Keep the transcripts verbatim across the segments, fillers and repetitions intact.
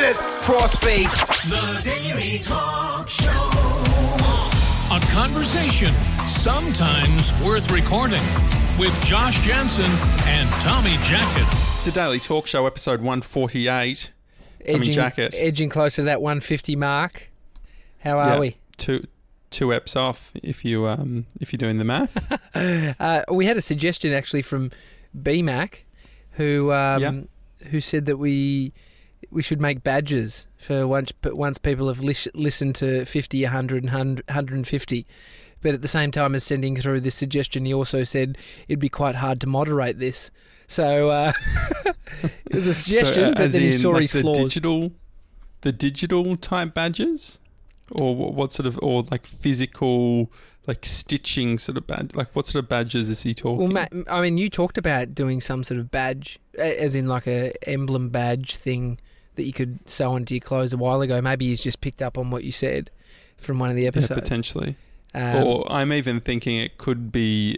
minutes. Crossface. The Daily Talk Show. A conversation sometimes worth recording with Josh Janssen and Tommy Jackett. It's The Daily Talk Show, episode one forty-eight. Edging, Tommy Jackett. Edging closer to that one fifty mark. How are yeah, we? Two... Two eps off, if you um, if you're doing the math. uh, we had a suggestion actually from B M A C, who um, yeah. who said that we we should make badges for once. But once people have lis- listened to fifty, one hundred, one hundred fifty, but at the same time as sending through this suggestion, he also said it'd be quite hard to moderate this. So uh, it was a suggestion, so, uh, but then in, he saw like his the flaws. Digital, the digital type badges. Or what sort of, or like physical, like stitching sort of badge, like what sort of badges is he talking? Well, Matt, I mean, you talked about doing some sort of badge, as in like a emblem badge thing that you could sew onto your clothes a while ago. Maybe he's just picked up on what you said from one of the episodes. Yeah, potentially. Um, or I'm even thinking it could be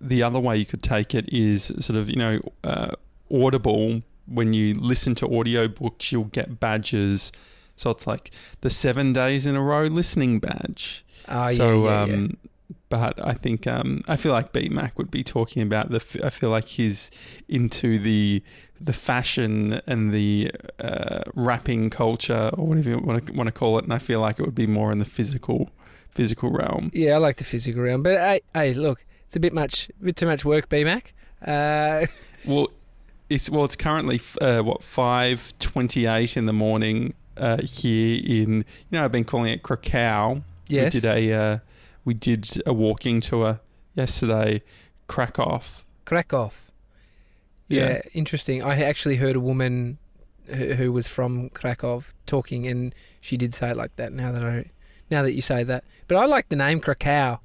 the other way you could take it is sort of, you know, uh, Audible, when you listen to audiobooks, you'll get badges. So it's like the seven days in a row listening badge. Oh, so, yeah, yeah, um, yeah. But I think, um, I feel like B M A C would be talking about the, f- I feel like he's into the the fashion and the uh, rapping culture or whatever you want to, want to call it. And I feel like it would be more in the physical physical realm. Yeah, I like the physical realm. But, hey, hey look, it's a bit much, a bit too much work, B M A C. Uh... Well, it's well, it's currently, uh, what, five twenty-eight in the morning. Uh, here in, you know, I've been calling it Krakow. Yes. We did a, uh, we did a walking tour yesterday, Krakow. Krakow. Yeah, yeah, interesting. I actually heard a woman who, who was from Krakow talking, and she did say it like that. Now that I, now that you say that, but I like the name Krakow.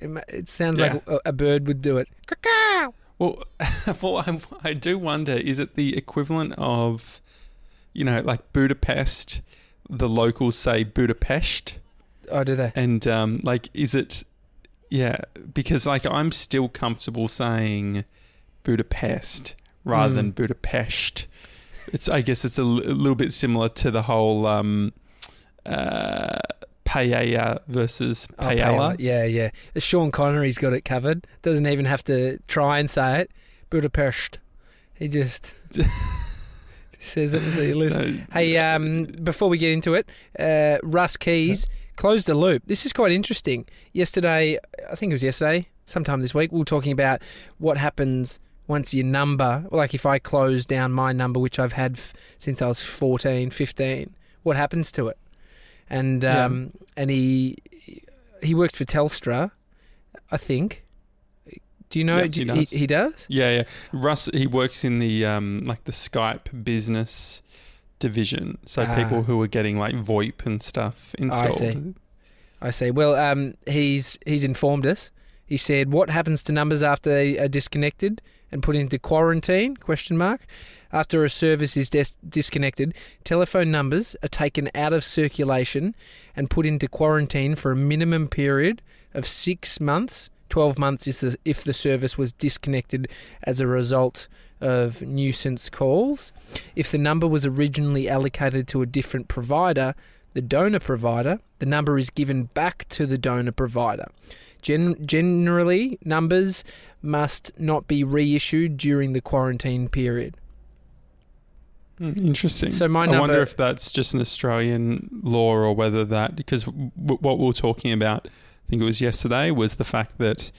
It, it sounds yeah. like a, a bird would do it. Krakow. Well, well, I, I do wonder, is it the equivalent of, you know, like Budapest, the locals say Budapest. Oh, do they? And um, like, is it? Yeah, because like I'm still comfortable saying Budapest rather mm. than Budapest. It's, I guess, it's a, l- a little bit similar to the whole um, uh, paella versus paella. Oh, paella. Yeah, yeah. Sean Connery's got it covered. Doesn't even have to try and say it. Budapest. He just. Says that the list. No. Hey, um, before we get into it, uh, Russ Keys closed the loop. This is quite interesting. Yesterday, I think it was yesterday, sometime this week, we were talking about what happens once your number, like if I close down my number, which I've had f- since I was fourteen, fifteen, what happens to it? And um, yeah. and he he worked for Telstra, I think. Do you know? Yep, do you, he, does. He, he does? Yeah, yeah. Russ, he works in the um, like the Skype business division. So ah. people who are getting like VoIP and stuff installed. I see. I see. Well, um, he's he's informed us. He said, "What happens to numbers after they are disconnected and put into quarantine?" Question mark. After a service is des- disconnected, telephone numbers are taken out of circulation and put into quarantine for a minimum period of six months. twelve months is the, if the service was disconnected as a result of nuisance calls. If the number was originally allocated to a different provider, the donor provider, the number is given back to the donor provider. Gen- generally, numbers must not be reissued during the quarantine period. Interesting. So my number, I wonder if that's just an Australian law or whether that, because w- what we're talking about, I think it was yesterday, was the fact that,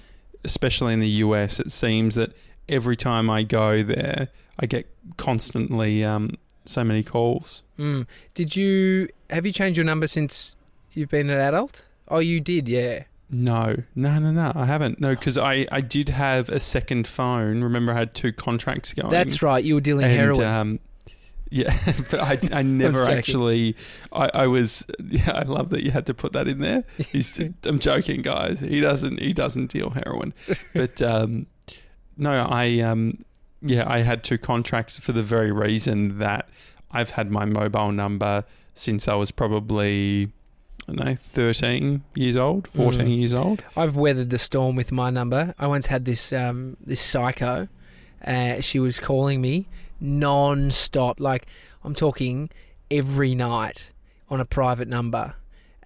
especially in the U S, it seems that every time I go there, I get constantly um, so many calls. Mm. Did you, have you changed your number since you've been an adult? Oh, you did, yeah. No, no, no, no, I haven't. No, because I, I did have a second phone. Remember, I had two contracts going. That's right, you were dealing and, heroin. Um, Yeah, but I, I never I actually, I, I was, yeah, I love that you had to put that in there. He's, I'm joking, guys. He doesn't, he doesn't deal heroin. But um, no, I, um, yeah, I had two contracts for the very reason that I've had my mobile number since I was probably, I don't know, thirteen years old, fourteen mm. years old. I've weathered the storm with my number. I once had this, um, this psycho. Uh, she was calling me non-stop, like I'm talking every night on a private number,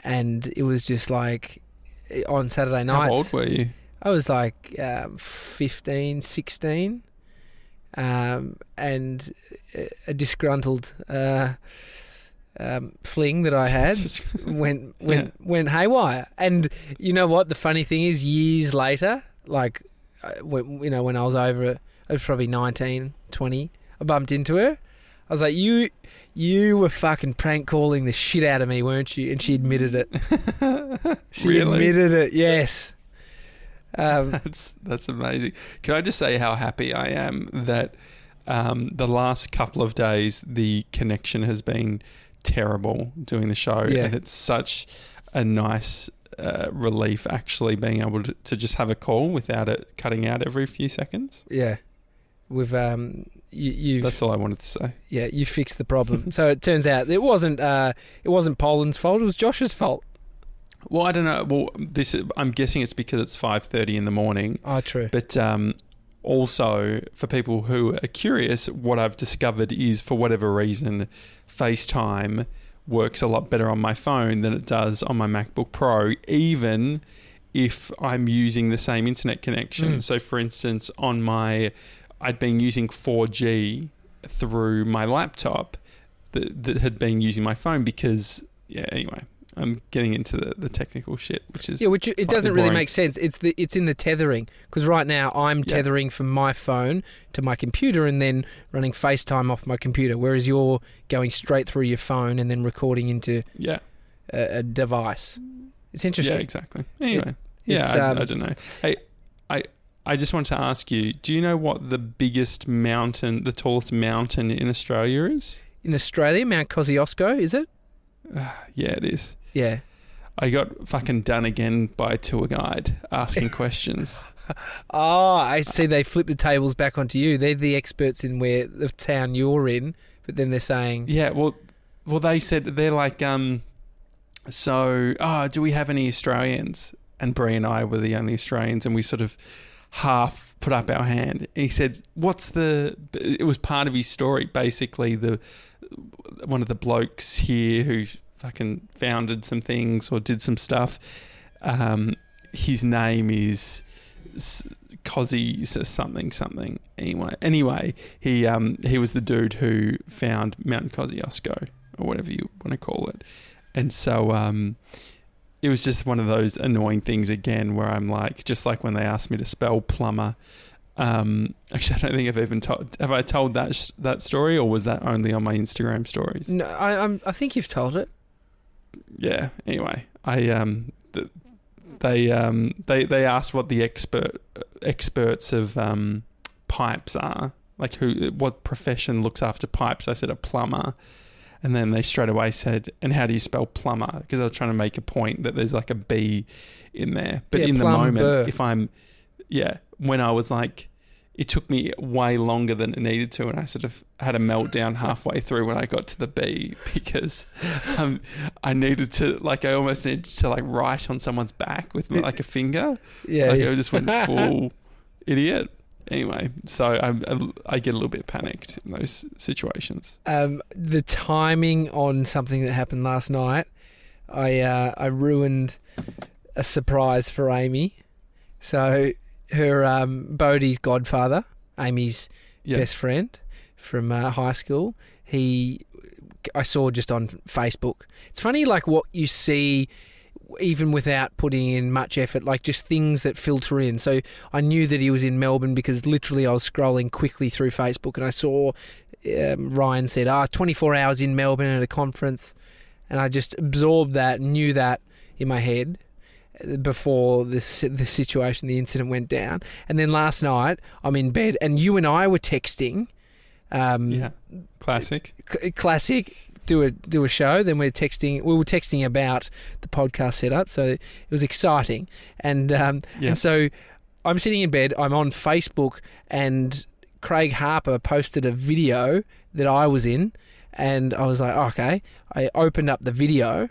and it was just like on Saturday nights. How old were you? I was like um, fifteen, sixteen, um, and a disgruntled uh, um, fling that I had went went yeah. went haywire. And you know what? The funny thing is, years later, like when, you know, when I was over, I was probably nineteen, twenty. I bumped into her. I was like, you, you were fucking prank calling the shit out of me, weren't you? And she admitted it. She really? admitted it. Yes. Um, that's that's amazing. Can I just say how happy I am that um, the last couple of days the connection has been terrible doing the show, yeah. and it's such a nice uh, relief actually being able to, to just have a call without it cutting out every few seconds. Yeah, with um, you, you've. That's all I wanted to say. Yeah, you fixed the problem. So it turns out it wasn't uh, it wasn't Poland's fault. It was Josh's fault. Well, I don't know. Well, this is, I'm guessing it's because it's five thirty in the morning. Oh, true. But um, also, for people who are curious, what I've discovered is, for whatever reason, FaceTime works a lot better on my phone than it does on my MacBook Pro, even if I'm using the same internet connection. Mm. So, for instance, on my... I'd been using four G through my laptop that, that had been using my phone because... Yeah, anyway... I'm getting into the, the technical shit, which is yeah, which it doesn't really boring. Make sense. It's the it's in the tethering, because right now I'm tethering yeah. from my phone to my computer and then running FaceTime off my computer, whereas you're going straight through your phone and then recording into yeah. a, a device. It's interesting. Yeah, exactly. Anyway, it, yeah, I, um, I don't know. Hey, I I just want to ask you: do you know what the biggest mountain, the tallest mountain in Australia is? In Australia, Mount Kosciuszko, is it? Uh, yeah, it is. Yeah. I got fucking done again by a tour guide asking questions. Oh, I see. They flip the tables back onto you. They're the experts in where the town you're in, but then they're saying... Yeah, well, well, they said, they're like, um, so, oh, do we have any Australians? And Bree and I were the only Australians, and we sort of half put up our hand. And he said, what's the... It was part of his story, basically, the one of the blokes here who... fucking founded some things or did some stuff. Um, his name is Cosi something something. Anyway, anyway, he um he was the dude who found Mount Kosciuszko or whatever you want to call it. And so um, it was just one of those annoying things again where I'm like, just like when they asked me to spell plumber. Um, actually, I don't think I've even told. Have I told that that story, or was that only on my Instagram stories? No, I I'm, I think you've told it. Yeah. Anyway, I um, the, they um, they they asked what the expert experts of um, pipes are, like who, what profession looks after pipes. I said a plumber, and then they straight away said, "And how do you spell plumber?" Because I was trying to make a point that there's like a B in there. But yeah, in the moment, burr. if I'm, yeah, when I was like, it took me way longer than it needed to, and I sort of had a meltdown halfway through when I got to the B, because um, I needed to, like, I almost needed to, like, write on someone's back with, like, a finger. Yeah. Like, yeah. I just went full idiot. Anyway, so I, I, I get a little bit panicked in those situations. Um, the timing on something that happened last night, I uh, I ruined a surprise for Amy. So... Her um, Bodhi's godfather, Amy's yep. best friend from uh, high school. He, I saw just on Facebook. It's funny, like what you see, even without putting in much effort, like just things that filter in. So I knew that he was in Melbourne because literally I was scrolling quickly through Facebook and I saw um, Ryan said, "Ah, twenty-four hours in Melbourne at a conference," and I just absorbed that, knew that in my head. Before the the situation, the incident went down, and then last night I'm in bed, and you and I were texting. Um, yeah, classic. C- classic. Do a do a show. Then we're texting. We were texting about the podcast setup, so it was exciting. And um, yeah. and so I'm sitting in bed. I'm on Facebook, and Craig Harper posted a video that I was in, and I was like, oh, okay. I opened up the video,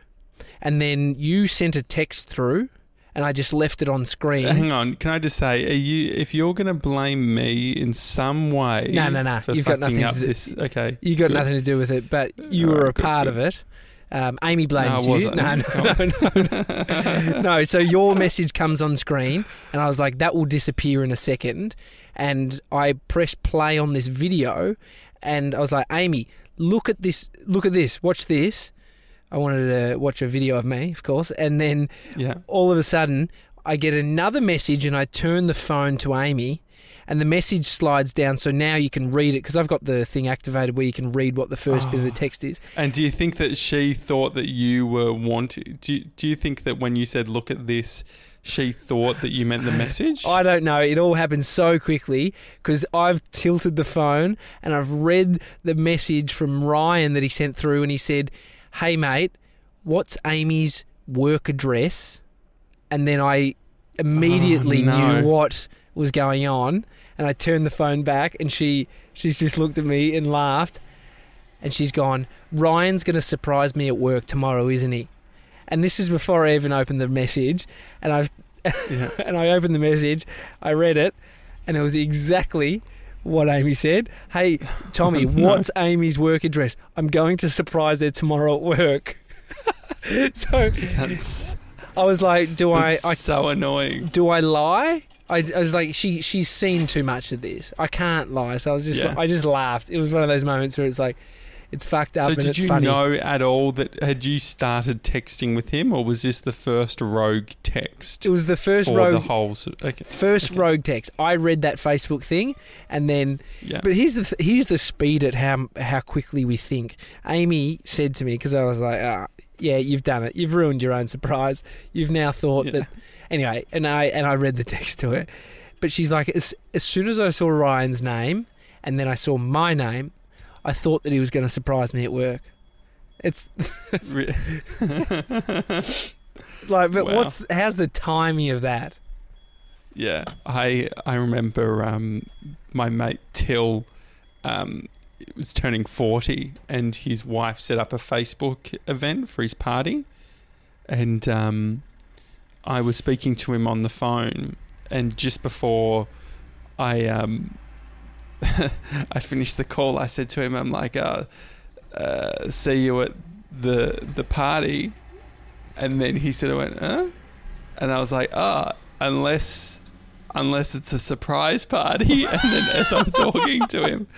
and then you sent a text through. and I just left it on screen. Hang on, can I just say, are you if you're going to blame me in some way? No, no, no. For You've got nothing up to do. This, okay, you got good. nothing to do with it, but you All were right, a good, part good. of it. Um, Amy blames no, you. No, no, no, no. no. So your message comes on screen, and I was like, that will disappear in a second. And I pressed play on this video, and I was like, Amy, look at this. Look at this. Watch this. I wanted to watch a video of me, of course. And then yeah. all of a sudden, I get another message, and I turn the phone to Amy, and the message slides down, so now you can read it, because I've got the thing activated where you can read what the first oh. bit of the text is. And do you think that she thought that you were wanting... Do, do you think that when you said, look at this, she thought that you meant the message? I don't know. It all happened so quickly, because I've tilted the phone and I've read the message from Ryan that he sent through, and he said, hey, mate, what's Amy's work address? And then I immediately oh, no. knew what... was going on, and I turned the phone back, and she she's just looked at me and laughed, and she's gone, Ryan's going to surprise me at work tomorrow, isn't he? And this is before I even opened the message, and I've yeah. and I opened the message, I read it, and it was exactly what Amy said. Hey, Tommy, no. what's Amy's work address? I'm going to surprise her tomorrow at work. So that's, I was like, do that's I, I so annoying. Do I lie? I, I was like, she she's seen too much of this. I can't lie. So I was just, yeah. I just laughed. It was one of those moments where it's like, it's fucked up. So and did it's you funny. know at all that had you started texting with him, or was this the first rogue text? It was the first rogue the whole, okay. first okay. rogue text. I read that Facebook thing, and then, yeah. but here's the th- here's the speed at how how quickly we think. Amy said to me, because I was like, ah, oh, yeah, you've done it. You've ruined your own surprise. You've now thought yeah. that. Anyway, and I and I read the text to her, but she's like, as, as soon as I saw Ryan's name and then I saw my name, I thought that he was going to surprise me at work. It's like, but wow. what's how's the timing of that? Yeah, I I remember um, my mate Till um, was turning forty, and his wife set up a Facebook event for his party, and. Um, I was speaking to him on the phone, and just before I um, I finished the call, I said to him, I'm like, uh, uh, see you at the the party. And then he said, I went, huh? And I was like, ah, oh, unless, unless it's a surprise party. And then as I'm talking to him,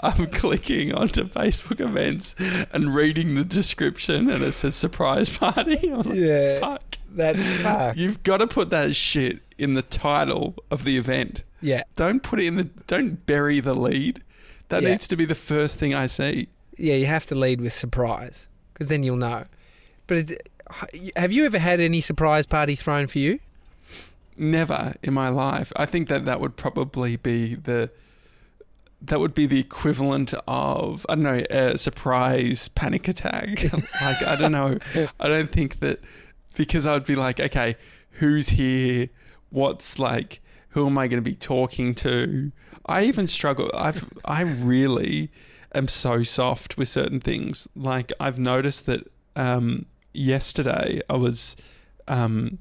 I'm clicking onto Facebook events and reading the description, and it says surprise party. I was like, yeah, fuck. That's fuck. You've got to put that shit in the title of the event. Yeah. Don't put it in the... Don't bury the lead. That yeah. needs to be the first thing I see. Yeah, you have to lead with surprise, because then you'll know. But it, have you ever had any surprise party thrown for you? Never in my life. I think that that would probably be the... That would be the equivalent of, I don't know, a surprise panic attack. Like, I don't know. I don't think that, because I would be like, okay, who's here? What's like, who am I going to be talking to? I even struggle. I've, I really am so soft with certain things. Like, I've noticed that um, yesterday I was um,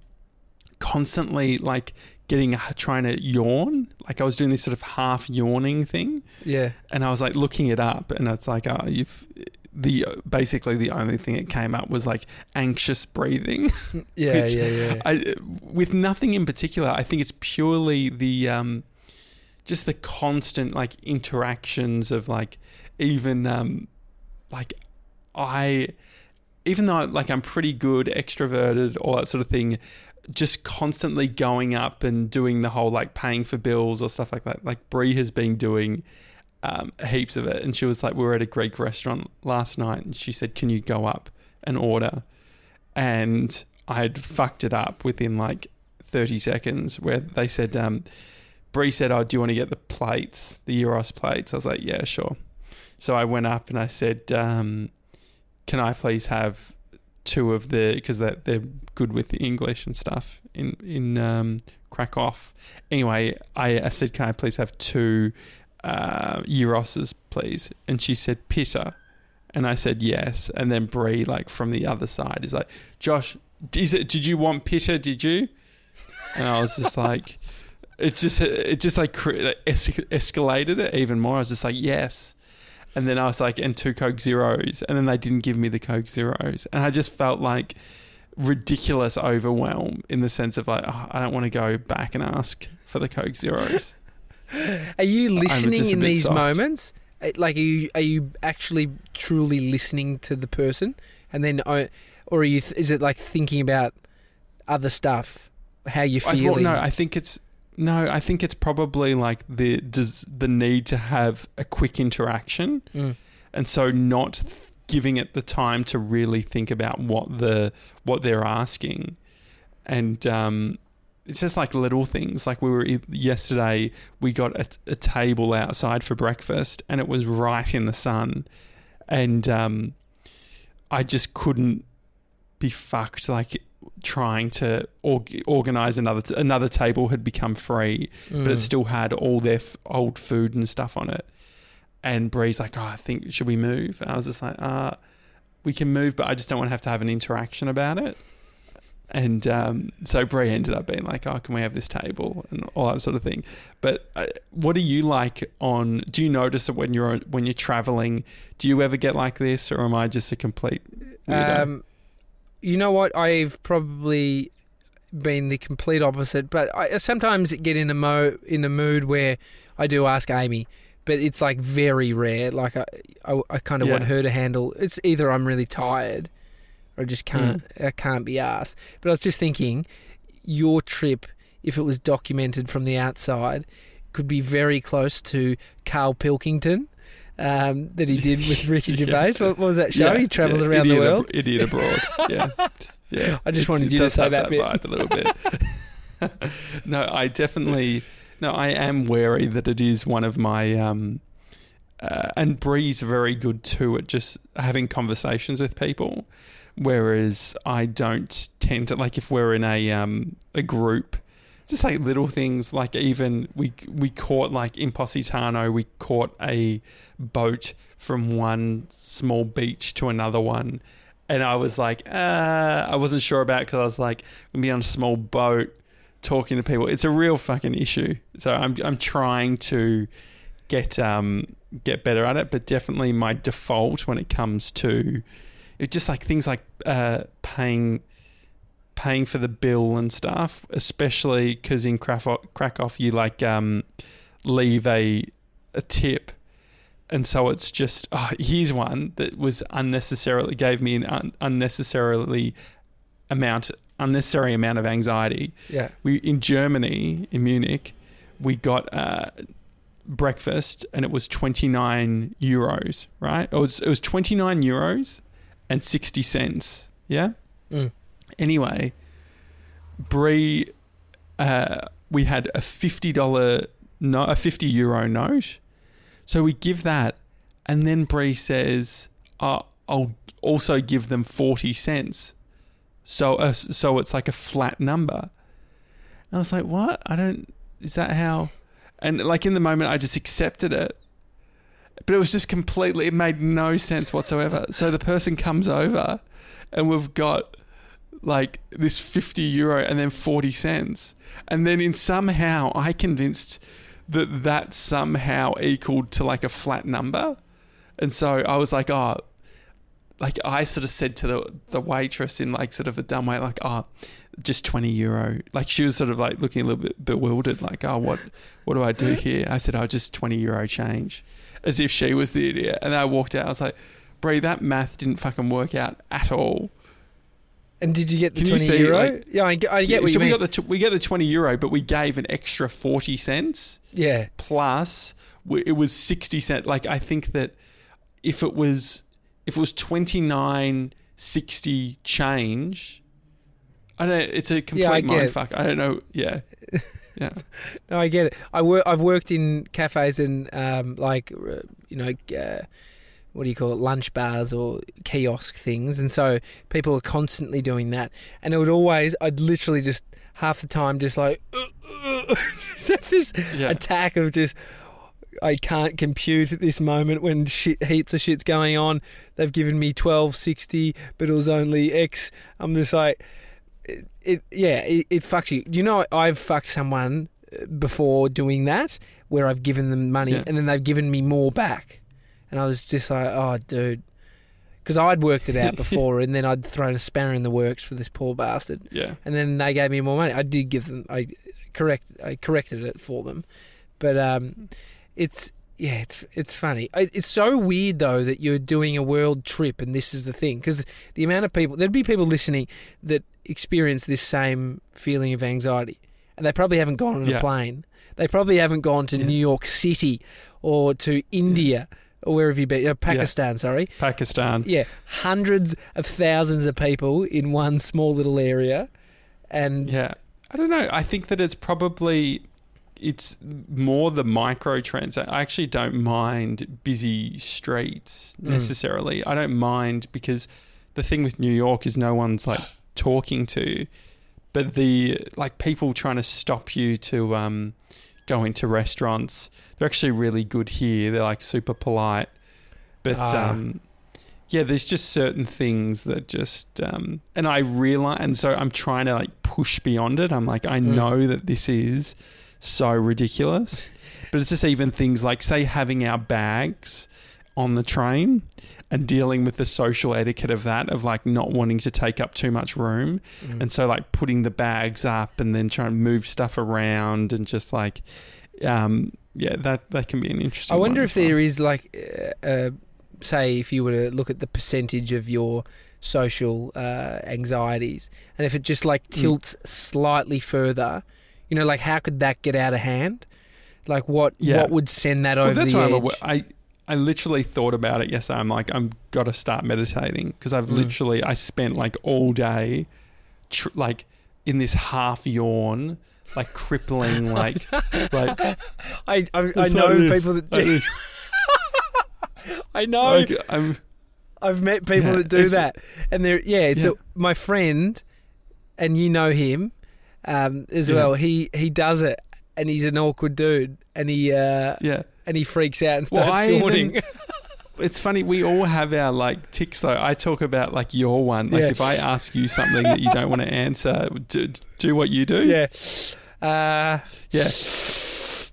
constantly like, Getting trying to yawn, like I was doing this sort of half yawning thing, yeah. And I was like looking it up, and it's like, oh, you've the basically the only thing that came up was like anxious breathing, yeah, which yeah, yeah. I, with nothing in particular. I think it's purely the um, just the constant like interactions of like even um, like I, even though like I'm pretty good extroverted, all that sort of thing. Just constantly going up and doing the whole like paying for bills or stuff like that. Like Bree has been doing um, heaps of it, and she was like, we were at a Greek restaurant last night, and she said, can you go up and order? And I had fucked it up within like thirty seconds, where they said, um, Bree said, oh, do you want to get the plates, the Euros plates? I was like, yeah, sure. So I went up and I said, um, can I please have two of the, because they're, they're good with the English and stuff in, in um, Krakow. Anyway, I, I said, can I please have two uh, Euroses, please? And she said, pita. And I said, yes. And then Bree, like from the other side, is like, Josh, is it, did you want pita? Did you? And I was just like, it just it just like escalated it even more. I was just like, yes. And then I was like, and two Coke Zeros. And then they didn't give me the Coke Zeros. And I just felt like ridiculous overwhelm in the sense of like, oh, I don't want to go back and ask for the Coke Zeros. Are you listening in these soft. moments? Like, are you are you actually truly listening to the person, and then, or are you? Is it like thinking about other stuff, how you feel? No, I think it's no, I think it's probably like the does the need to have a quick interaction, mm. and so not giving it the time to really think about what the what they're asking, and um. It's just like little things. Like we were yesterday, we got a, a table outside for breakfast, and it was right in the sun, and um, I just couldn't be fucked. Like trying to or, organize another t- another table had become free, mm. but it still had all their f- old food and stuff on it. And Bree's like, "Oh, I think should we move?" And I was just like, "Ah, uh, we can move, but I just don't want to have to have an interaction about it." And um, so Bree ended up being like, oh, can we have this table and all that sort of thing. But uh, what are you like on, do you notice that when you're, when you're traveling, do you ever get like this, or am I just a complete weirdo? Um, you know what? I've probably been the complete opposite, but I sometimes get in a mo in a mood where I do ask Amy, but it's like very rare. Like I, I, I kind of yeah. want her to handle, it's either I'm really tired, I just can't. Mm. I can't be asked. But I was just thinking, your trip, if it was documented from the outside, could be very close to Carl Pilkington um, that he did with Ricky Gervais. yeah. What was that show? Yeah, he travels yeah. around Idiot the world. Ab- Idiot Abroad. Yeah, yeah. I just it's, wanted you to say that, that bit. Vibe a little bit. No, I definitely. No, I am wary that it is one of my. Um, uh, and Bree's very good too at just having conversations with people. Whereas I don't tend to, like if we're in a um, a group, just like little things, like even we we caught like in Positano, we caught a boat from one small beach to another one. And I was like, uh, I wasn't sure about it because I was like, I'm going to be on a small boat talking to people. It's a real fucking issue. So I'm I'm trying to get um get better at it. But definitely my default when it comes to... It's just like things like uh, paying paying for the bill and stuff, especially because in Krakow, Krakow you like um, leave a a tip. And so it's just, oh, here's one that was unnecessarily, gave me an un- unnecessarily amount, unnecessary amount of anxiety. Yeah. We, in Germany, in Munich, we got... Uh, breakfast and it was twenty-nine euros, right? It was, it was twenty-nine euros. And sixty cents, yeah? Mm. Anyway, Bree, uh, we had a fifty dollars, no, a fifty euro note. So we give that, and then Bree says, oh, I'll also give them forty cents. So uh, so it's like a flat number. And I was like, what? I don't, is that how? And like in the moment, I just accepted it. But it was just completely, it made no sense whatsoever. So the person comes over and we've got like this fifty euro and then forty cents. And then in somehow I convinced that that somehow equaled to like a flat number. And so I was like, oh, like I sort of said to the, the waitress in like sort of a dumb way, like, oh, just twenty euro. Like she was sort of like looking a little bit bewildered, like, oh, what, what do I do here? I said, oh, just twenty euro change. As if she was the idiot. And I walked out. I was like, Bree, that math didn't fucking work out at all. And did you get the Can twenty you see, euro? Like, yeah, I get, I get yeah, what so you we mean. Got the t- we got the twenty euro, but we gave an extra forty cents. Yeah. Plus, we, it was sixty cents. Like, I think that if it was if it was twenty-nine sixty change, I don't know. It's a complete yeah, mindfuck. I don't know. Yeah. Yeah. No, I get it. I work. I've worked in cafes and um, like, you know, uh, what do you call it? Lunch bars or kiosk things. And so people are constantly doing that. And it would always, I'd literally just half the time just like, uh, uh, just have this yeah. attack of just, I can't compute at this moment when shit, heaps of shit's going on. They've given me twelve sixty, but it was only X. I'm just like, it, it yeah, it, it fucks you. You know, I've fucked someone before doing that where I've given them money yeah. and then they've given me more back. And I was just like, oh, dude. Because I'd worked it out before and then I'd thrown a spanner in the works for this poor bastard. Yeah. And then they gave me more money. I did give them... I correct. I corrected it for them. But um, it's... Yeah, it's it's funny. It's so weird, though, that you're doing a world trip and this is the thing. Because the amount of people... There'd be people listening that experience this same feeling of anxiety. And they probably haven't gone on yeah. a plane. They probably haven't gone to yeah. New York City or to India... Yeah. Or where have you been? Oh, Pakistan, yeah. sorry. Pakistan. Yeah. Hundreds of thousands of people in one small little area. And yeah. I don't know. I think that it's probably... It's more the microtransactions. I actually don't mind busy streets necessarily. Mm. I don't mind because the thing with New York is no one's like talking to you. But the like people trying to stop you to... um. Going to restaurants, they're actually really good here. They're like super polite, but ah. um, yeah, there's just certain things that just um, and I realize, and so I'm trying to like push beyond it. I'm like, I mm. know that this is so ridiculous, but it's just even things like say having our bags on the train and dealing with the social etiquette of that, of like not wanting to take up too much room. Mm. And so like putting the bags up and then trying to move stuff around and just like, um, yeah, that, that can be an interesting I wonder if there is like, uh, uh, say if you were to look at the percentage of your social uh, anxieties and if it just like tilts mm. slightly further, you know, like how could that get out of hand? Like what, yeah. what would send that well, over that's the edge? What I, I literally thought about it yesterday. I'm like, I'm got to start meditating because I've mm. literally, I spent like all day tr- like in this half yawn, like crippling, like, like I, I, I know like people that do. I know. Like, I'm, I've met people yeah, that do that. And they're, yeah, it's yeah. A, my friend and you know him um, as yeah. well. He, he does it and he's an awkward dude and he, uh, yeah. and he freaks out and starts well, shorting. Even, it's funny, we all have our like tics though. I talk about like your one. Like yeah. if I ask you something that you don't want to answer, do, do what you do. Yeah. Uh, yeah.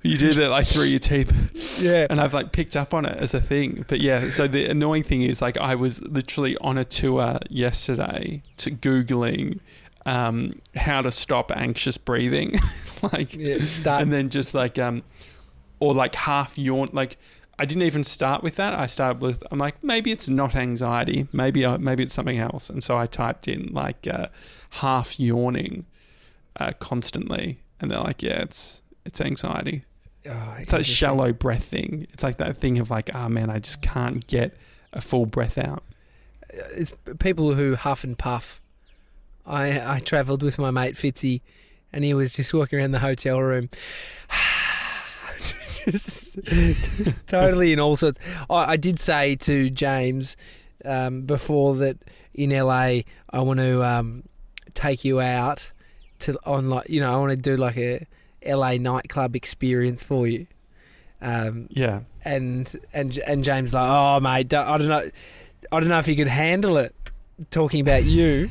You did it like through your teeth. Yeah. And I've like picked up on it as a thing. But yeah, so the annoying thing is like I was literally on a tour yesterday to Googling um, how to stop anxious breathing. like, yeah, start. And then just like... um. Or like half yawn, like I didn't even start with that. I started with, I'm like, maybe it's not anxiety. Maybe I, maybe it's something else. And so I typed in like uh, half yawning uh, constantly. And they're like, yeah, it's it's anxiety. Oh, it's that shallow breath thing. It's like that thing of like, oh man, I just can't get a full breath out. It's people who huff and puff. I, I travelled with my mate Fitzy and he was just walking around the hotel room. Totally in all sorts. I, I did say to James um, before that in L A I want to um, take you out to on like you know I want to do like a L A nightclub experience for you. Um, yeah. And and and James like oh mate don't, I don't know I don't know if you could handle it talking about you.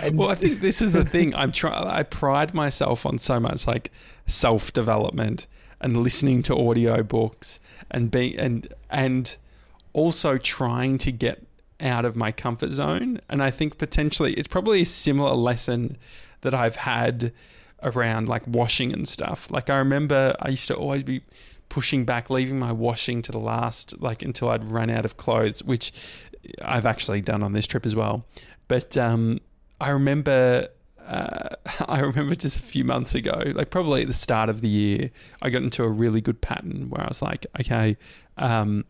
And well, I think this is the thing. I'm try- I pride myself on so much like self development. And listening to audiobooks and being and and also trying to get out of my comfort zone. And I think potentially it's probably a similar lesson that I've had around like washing and stuff. Like I remember I used to always be pushing back, leaving my washing to the last, like until I'd run out of clothes, which I've actually done on this trip as well. But um, I remember. Uh, I remember just a few months ago, like probably at the start of the year, I got into a really good pattern where I was like, okay, um,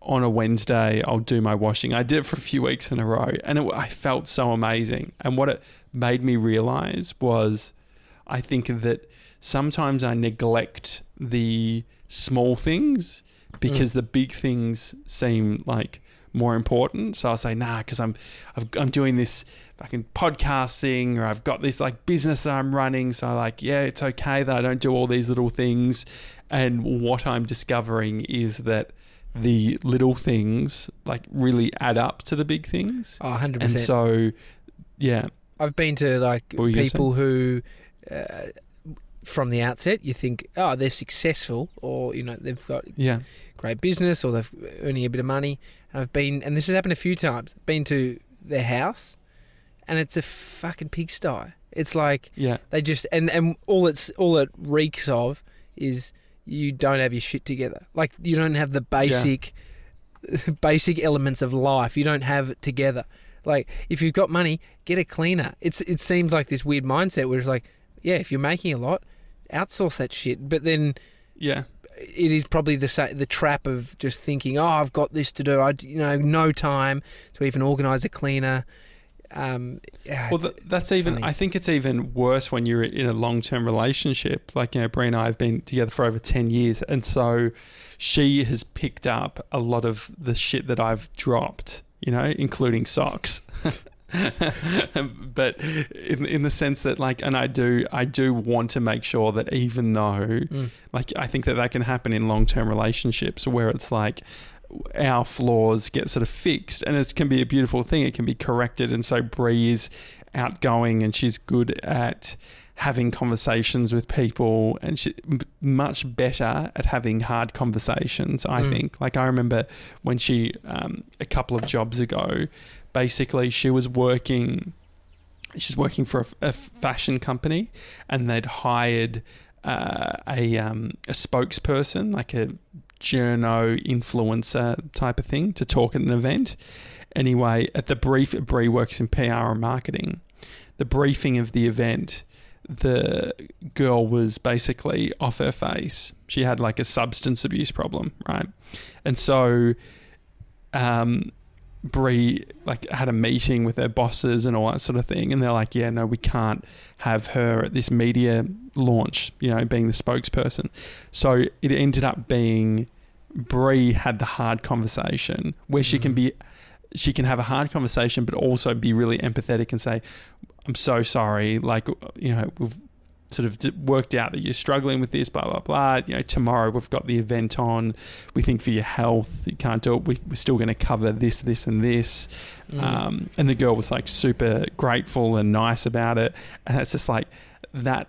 on a Wednesday, I'll do my washing. I did it for a few weeks in a row and it, I felt so amazing. And what it made me realize was I think that sometimes I neglect the small things because mm. the big things seem like more important. So I'll say, nah, because I'm, I'm doing this fucking podcasting or I've got this like business that I'm running. So like, yeah, it's okay that I don't do all these little things. And what I'm discovering is that the little things like really add up to the big things. Oh, one hundred percent. And so, yeah. I've been to like people who, uh, from the outset, you think, oh, they're successful, or you know, they've got yeah. great business, or they're earning a bit of money. And I've been, and this has happened a few times. Been to their house, and it's a fucking pigsty. It's like yeah. they just and, and all it's all it reeks of is you don't have your shit together. Like you don't have the basic yeah. basic elements of life. You don't have it together. Like if you've got money, get a cleaner. It's it seems like this weird mindset where it's like, yeah, if you're making a lot, outsource that shit. But then yeah. it is probably the the trap of just thinking, oh, I've got this to do. I you know no time to even organise a cleaner. Um, yeah, well, th- that's even. Funny. I think it's even worse when you're in a long-term relationship. Like you know, Bree and I have been together for over ten years, and so she has picked up a lot of the shit that I've dropped. You know, including socks. But in in the sense that, like, and I do, I do want to make sure that even though, mm. like, I think that that can happen in long-term relationships where it's like. Our flaws get sort of fixed, and it can be a beautiful thing. It can be corrected, and so Bree is outgoing, and she's good at having conversations with people, and she's much better at having hard conversations. I mm. think. Like I remember when she um, a couple of jobs ago, basically she was working. She's working for a, a fashion company, and they'd hired uh, a um, a spokesperson, like a. journo influencer type of thing to talk at an event. Anyway, at the brief, Bree works in P R and marketing. The briefing of the event, the girl was basically off her face. She had like a substance abuse problem, right? And so um, Bree like had a meeting with her bosses and all that sort of thing, and they're like, yeah, no, we can't have her at this media launch, you know, being the spokesperson. So it ended up being Bree had the hard conversation where mm-hmm. she can be she can have a hard conversation but also be really empathetic and say, I'm so sorry, like, you know, we've sort of worked out that you're struggling with this, blah, blah, blah. You know, tomorrow we've got the event on. We think for your health, you can't do it. We, we're still going to cover this, this, and this. Mm. Um, and the girl was like super grateful and nice about it. And it's just like that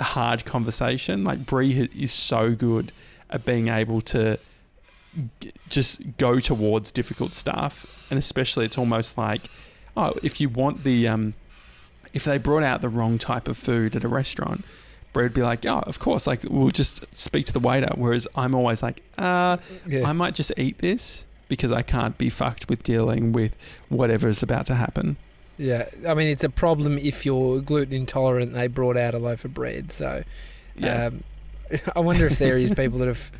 hard conversation. Like Bree is so good at being able to g- just go towards difficult stuff. And especially it's almost like, oh, if you want the... um. If they brought out the wrong type of food at a restaurant, Bree would be like, oh, of course, like we'll just speak to the waiter. Whereas I'm always like, uh, yeah. I might just eat this because I can't be fucked with dealing with whatever is about to happen. Yeah. I mean, it's a problem if you're gluten intolerant, they brought out a loaf of bread. So yeah. um, I wonder if there is people that have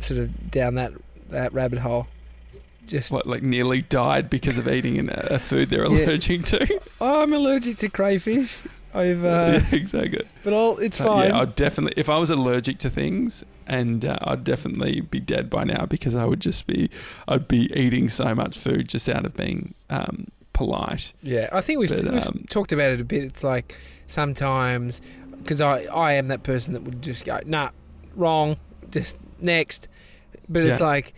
sort of down that, that rabbit hole. Just what, like nearly died because of eating a, a food they're yeah. allergic to. Oh, I'm allergic to crayfish. I've uh, yeah, exactly, but I'll, it's so, fine. Yeah, I'd definitely. If I was allergic to things, and uh, I'd definitely be dead by now because I would just be. I'd be eating so much food just out of being um, polite. Yeah, I think we've, but, we've um, talked about it a bit. It's like sometimes because I I am that person that would just go nah, wrong, just next. But it's yeah. like.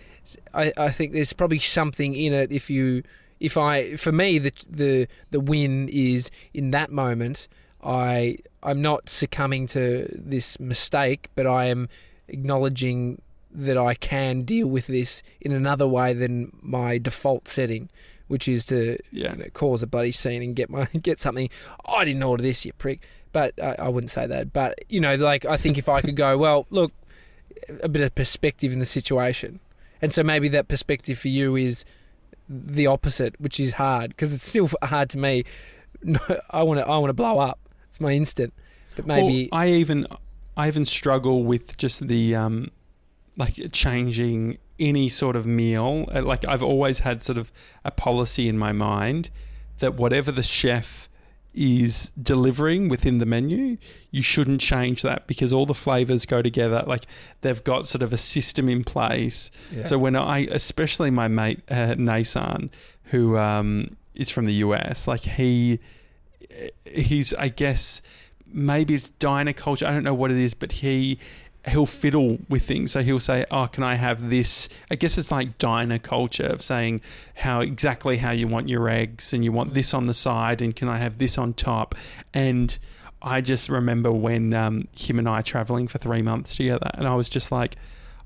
I, I think there's probably something in it. If you, if I, for me, the the the win is in that moment. I I'm not succumbing to this mistake, but I am acknowledging that I can deal with this in another way than my default setting, which is to yeah. you know, cause a bloody scene and get my get something. Oh, I didn't order this, you prick. But I, I wouldn't say that. But you know, like I think if I could go, well, look, a bit of perspective in the situation. And so maybe that perspective for you is the opposite, which is hard because it's still hard to me. I want to, I want to blow up. It's my instant, but maybe well, I even, I even struggle with just the, um, like changing any sort of meal. Like I've always had sort of a policy in my mind that whatever the chef is delivering within the menu, you shouldn't change that because all the flavors go together. Like they've got sort of a system in place. Yeah. So when I, especially my mate uh, Nathan, who um, is from the U S, like he, he's I guess maybe it's diner culture. I don't know what it is, but he he'll fiddle with things. So he'll say, oh, can I have this? I guess it's like diner culture of saying how exactly how you want your eggs, and you want this on the side, and can I have this on top? And I just remember when um, him and I traveling for three months together, and I was just like,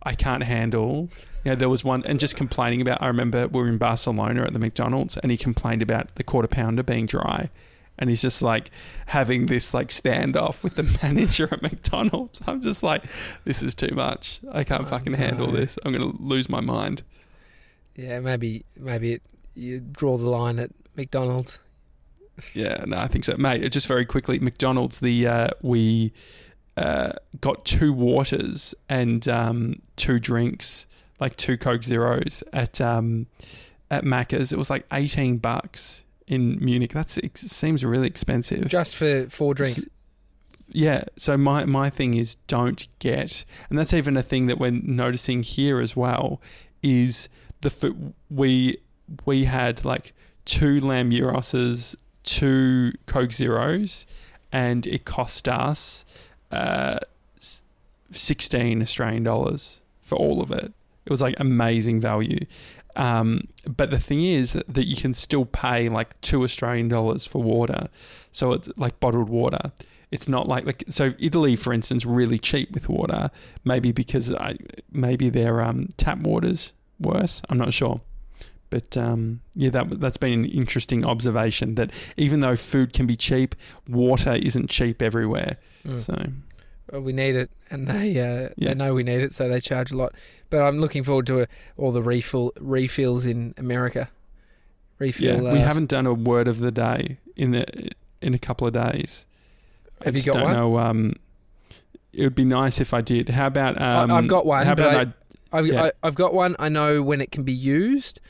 I can't handle, you know, there was one, and just complaining about, I remember we were in Barcelona at the McDonald's, and he complained about the quarter pounder being dry. And he's just like having this like standoff with the manager at McDonald's. I'm just like, this is too much. I can't oh, fucking no. handle this. I'm going to lose my mind. Yeah, maybe maybe it, you draw the line at McDonald's. Yeah, no, I think so. Mate, just very quickly, McDonald's, the uh, we uh, got two waters and um, two drinks, like two Coke Zeros at, um, at Macca's. It was like eighteen bucks. In Munich. That's it seems really expensive. Just for four drinks. Yeah. So my, my thing is don't get, and that's even a thing that we're noticing here as well, is the food. We, we had like two lamb gyros, two Coke Zeros, and it cost us uh, sixteen Australian dollars for all of it. It was like amazing value. Um, but the thing is that you can still pay like two Australian dollars for water. So it's like bottled water. It's not like, like, so Italy, for instance, really cheap with water, maybe because I, maybe their, um, tap water's worse. I'm not sure. But, um, yeah, that, that's been an interesting observation that even though food can be cheap, water isn't cheap everywhere. Mm. So. Well, we need it, and they uh, yeah. they know we need it, so they charge a lot. But I'm looking forward to a, all the refill refills in America. Refill. Yeah, we uh, haven't done a word of the day in a, in a couple of days. Have I you got don't one? Know, um, it would be nice if I did. How about um, I, I've got one? How about I, I, I've, yeah. I, I've got one. I know when it can be used,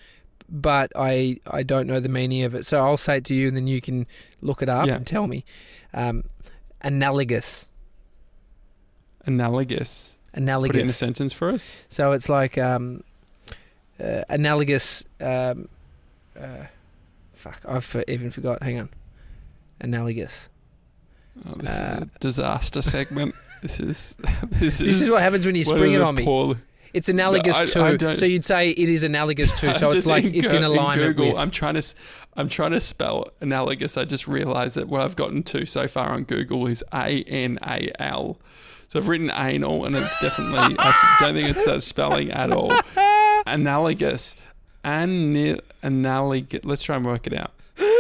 but I I don't know the meaning of it. So I'll say it to you, and then you can look it up yeah. and tell me. Um, analogous. Analogous. Analogous. Put it in a sentence for us. So it's like um, uh, analogous. Um, uh, fuck, I've even forgot. Hang on. Analogous. Oh, this uh, is a disaster segment. this is this is this is what happens when you spring it on me. It's analogous no, to. So you'd say it is analogous to. So it's like in, it's in alignment. In Google, with. I'm trying to I'm trying to spell analogous. I just realised that what I've gotten to so far on Google is A N A L. So I've written anal, and it's definitely, I don't think it's that spelling at all. Analogous. An- analogous. Let's try and work it out.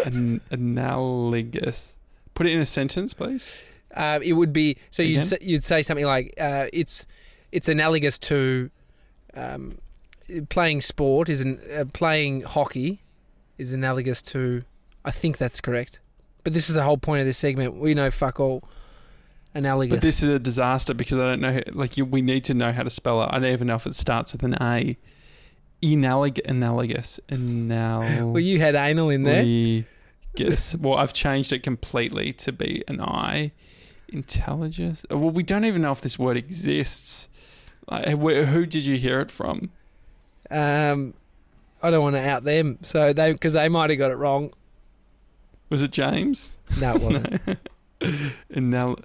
An- analogous. Put it in a sentence, please. Uh, it would be, so Again? you'd say, you'd say something like, uh, it's it's analogous to um, playing sport, is an, uh, playing hockey is analogous to, I think that's correct. But this is the whole point of this segment. We know fuck all. Analogous. But this is a disaster because I don't know, like you, we need to know how to spell it. I don't even know if it starts with an A. Analog, analogous. Anal- well, you had anal in there. Yes. Well, I've changed it completely to be an I. Intelligence. Well, we don't even know if this word exists. Like, where, who did you hear it from? Um, I don't want to out them, so they because they might have got it wrong. Was it James? No, it wasn't. Anal.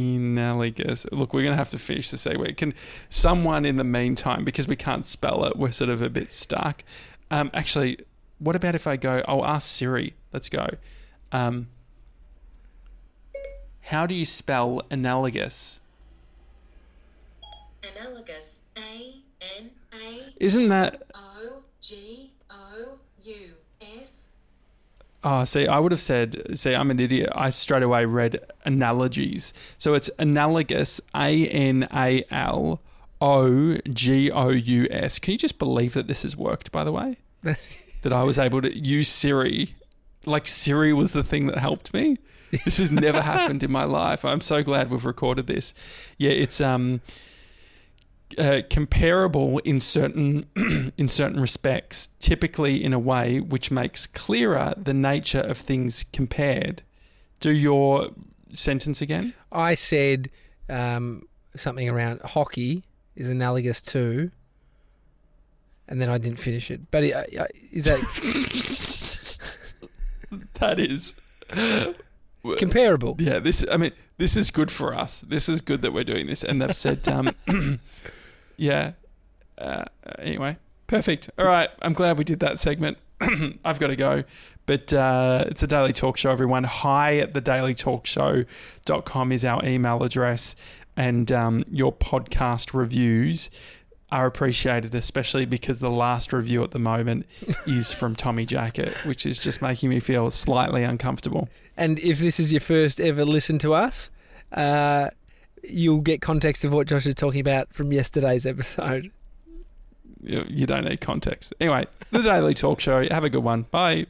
Analogous. Look, we're going to have to finish the segue. Can someone in the meantime, because we can't spell it, we're sort of a bit stuck. Um, actually, what about if I go, I'll ask Siri. Let's go. Um, how do you spell analogous? Analogous. A N A. Isn't that... O G O U S. Oh, see, I would have said, see, I'm an idiot. I straight away read analogies. So it's analogous, A N A L O G O U S. Can you just believe that this has worked, by the way? That I was able to use Siri. Like Siri was the thing that helped me. This has never happened in my life. I'm so glad we've recorded this. Yeah, it's um, uh, comparable in certain in certain respects, typically in a way which makes clearer the nature of things compared. Do your sentence again. I said um, something around hockey is analogous to, and then I didn't finish it. But uh, is that that is comparable. Yeah, this. I mean, this is good for us. This is good that we're doing this. And they've said, um, yeah. Uh, anyway, perfect. All right, I'm glad we did that segment. I've got to go. But uh, it's a Daily Talk Show, everyone. Hi at the daily talk show dot com is our email address. And um, your podcast reviews are appreciated, especially because the last review at the moment is from Tommy Jackett, which is just making me feel slightly uncomfortable. And if this is your first ever listen to us, uh, you'll get context of what Josh is talking about from yesterday's episode. You don't need context. Anyway, The Daily Talk Show. Have a good one. Bye.